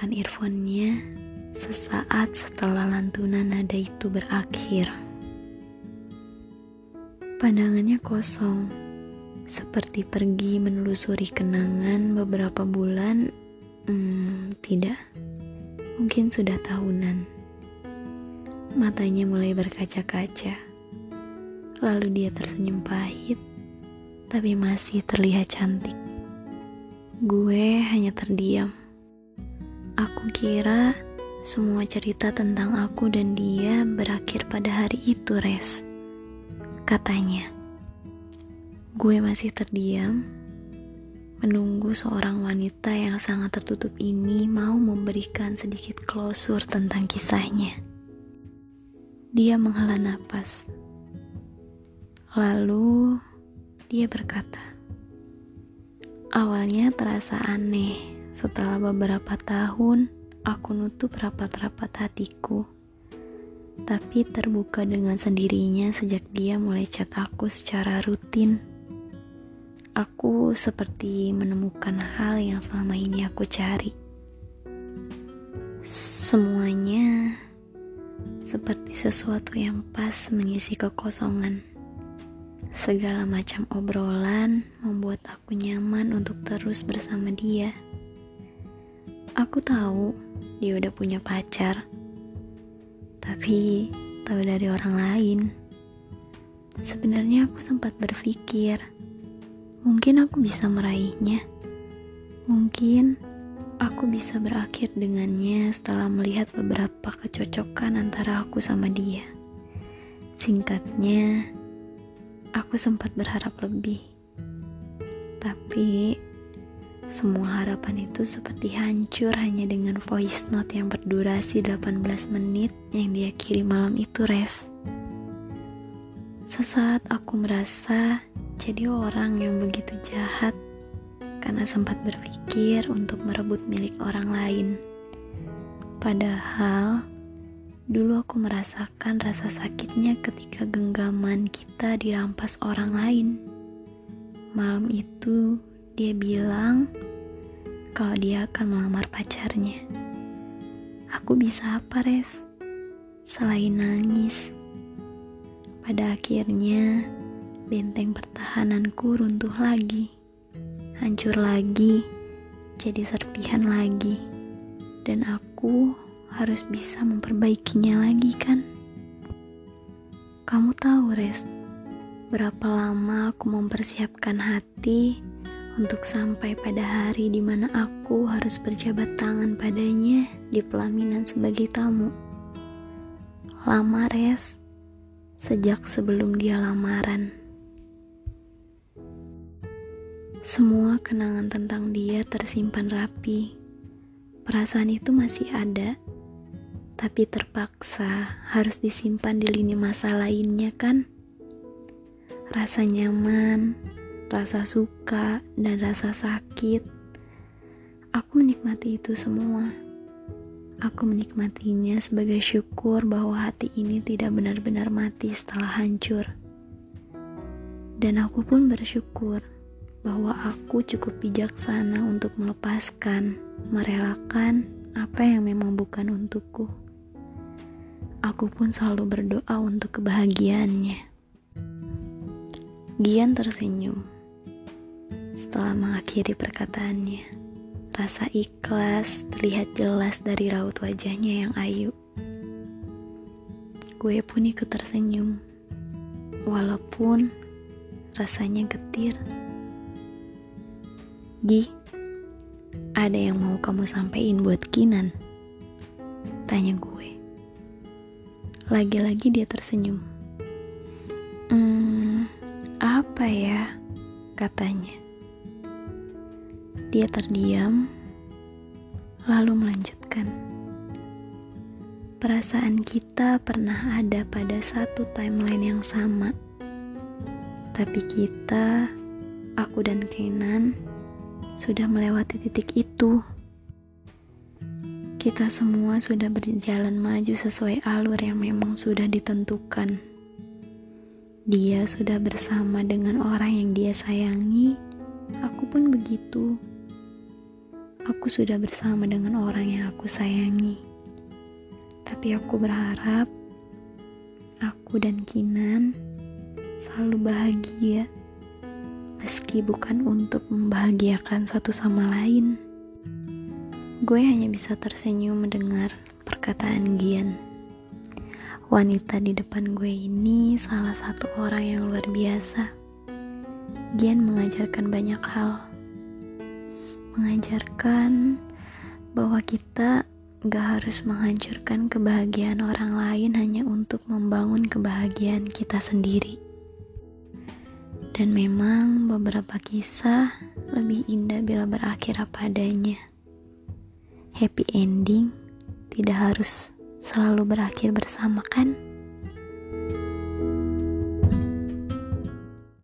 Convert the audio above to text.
meletakkan earphone-nya sesaat setelah lantunan nada itu berakhir. Pandangannya kosong, seperti pergi menelusuri kenangan beberapa bulan, tidak, mungkin sudah tahunan. Matanya mulai berkaca-kaca, lalu dia tersenyum pahit, tapi masih terlihat cantik. Gue hanya terdiam. Aku kira semua cerita tentang aku dan dia berakhir pada hari itu, Res, katanya. Gue masih terdiam, menunggu seorang wanita yang sangat tertutup ini mau memberikan sedikit klosur tentang kisahnya. Dia menghela napas. Lalu, dia berkata, awalnya terasa aneh setelah beberapa tahun aku nutup rapat-rapat hatiku, tapi terbuka dengan sendirinya sejak dia mulai chat aku secara rutin. Aku seperti menemukan hal yang selama ini aku cari. Semuanya seperti sesuatu yang pas mengisi kekosongan. Segala macam obrolan membuat aku nyaman untuk terus bersama dia. Aku tahu dia udah punya pacar, tapi tahu dari orang lain. Sebenarnya aku sempat berpikir, mungkin aku bisa meraihnya. Mungkin aku bisa berakhir dengannya setelah melihat beberapa kecocokan antara aku sama dia. Singkatnya, aku sempat berharap lebih. Tapi, semua harapan itu seperti hancur hanya dengan voice note yang berdurasi 18 menit yang dia kirim malam itu, Res. Sesaat aku merasa jadi orang yang begitu jahat karena sempat berpikir untuk merebut milik orang lain. Padahal dulu aku merasakan rasa sakitnya ketika genggaman kita dirampas orang lain. Malam itu dia bilang kalau dia akan melamar pacarnya. Aku bisa apa, Res? Selain nangis. Pada akhirnya benteng pertahananku runtuh lagi, hancur lagi, jadi serpihan lagi, dan aku harus bisa memperbaikinya lagi, kan? Kamu tahu, Res, berapa lama aku mempersiapkan hati untuk sampai pada hari di mana aku harus berjabat tangan padanya di pelaminan sebagai tamu. Lama, Res, sejak sebelum dia lamaran. Semua kenangan tentang dia tersimpan rapi. Perasaan itu masih ada, tapi terpaksa harus disimpan di lini masa lainnya, kan? Rasa nyaman, rasa suka, dan rasa sakit. Aku menikmati itu semua. Aku menikmatinya sebagai syukur bahwa hati ini tidak benar-benar mati setelah hancur. Dan aku pun bersyukur bahwa aku cukup bijaksana untuk melepaskan, merelakan apa yang memang bukan untukku. Aku pun selalu berdoa untuk kebahagiaannya. Gian tersenyum setelah mengakhiri perkataannya. Rasa ikhlas terlihat jelas dari raut wajahnya yang ayu. Gue pun ikut tersenyum, walaupun rasanya getir. Gi, ada yang mau kamu sampein buat Kinan? Tanya gue. Lagi-lagi dia tersenyum. Apa ya? Katanya. Dia terdiam, lalu melanjutkan. Perasaan kita pernah ada pada satu timeline yang sama. Tapi kita, aku dan Kinan, sudah melewati titik itu. Kita semua sudah berjalan maju sesuai alur yang memang sudah ditentukan. Dia sudah bersama dengan orang yang dia sayangi, aku pun begitu. aku sudah bersama dengan orang yang aku sayangi. Tapi aku berharap aku dan Kinan selalu bahagia, meski bukan untuk membahagiakan satu sama lain. Gue hanya bisa tersenyum mendengar perkataan Gian. Wanita di depan gue ini salah satu orang yang luar biasa. Gian mengajarkan banyak hal. Mengajarkan bahwa kita gak harus menghancurkan kebahagiaan orang lain hanya untuk membangun kebahagiaan kita sendiri. Dan memang beberapa kisah lebih indah bila berakhir apa adanya. Happy ending tidak harus selalu berakhir bersama, kan?